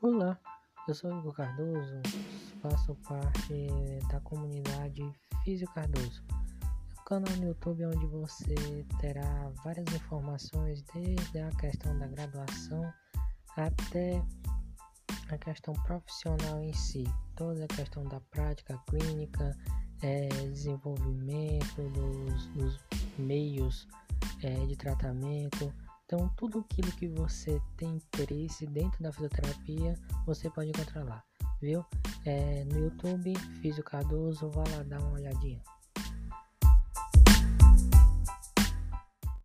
Olá, eu sou Hugo Cardoso, faço parte da comunidade Físio Cardoso, um canal no YouTube onde você terá várias informações desde a questão da graduação até a questão profissional em si, toda a questão da prática clínica, desenvolvimento dos meios de tratamento. Então, tudo aquilo que você tem interesse dentro da fisioterapia, você pode encontrar lá, viu? No YouTube, Físio Cardoso, vá lá dar uma olhadinha.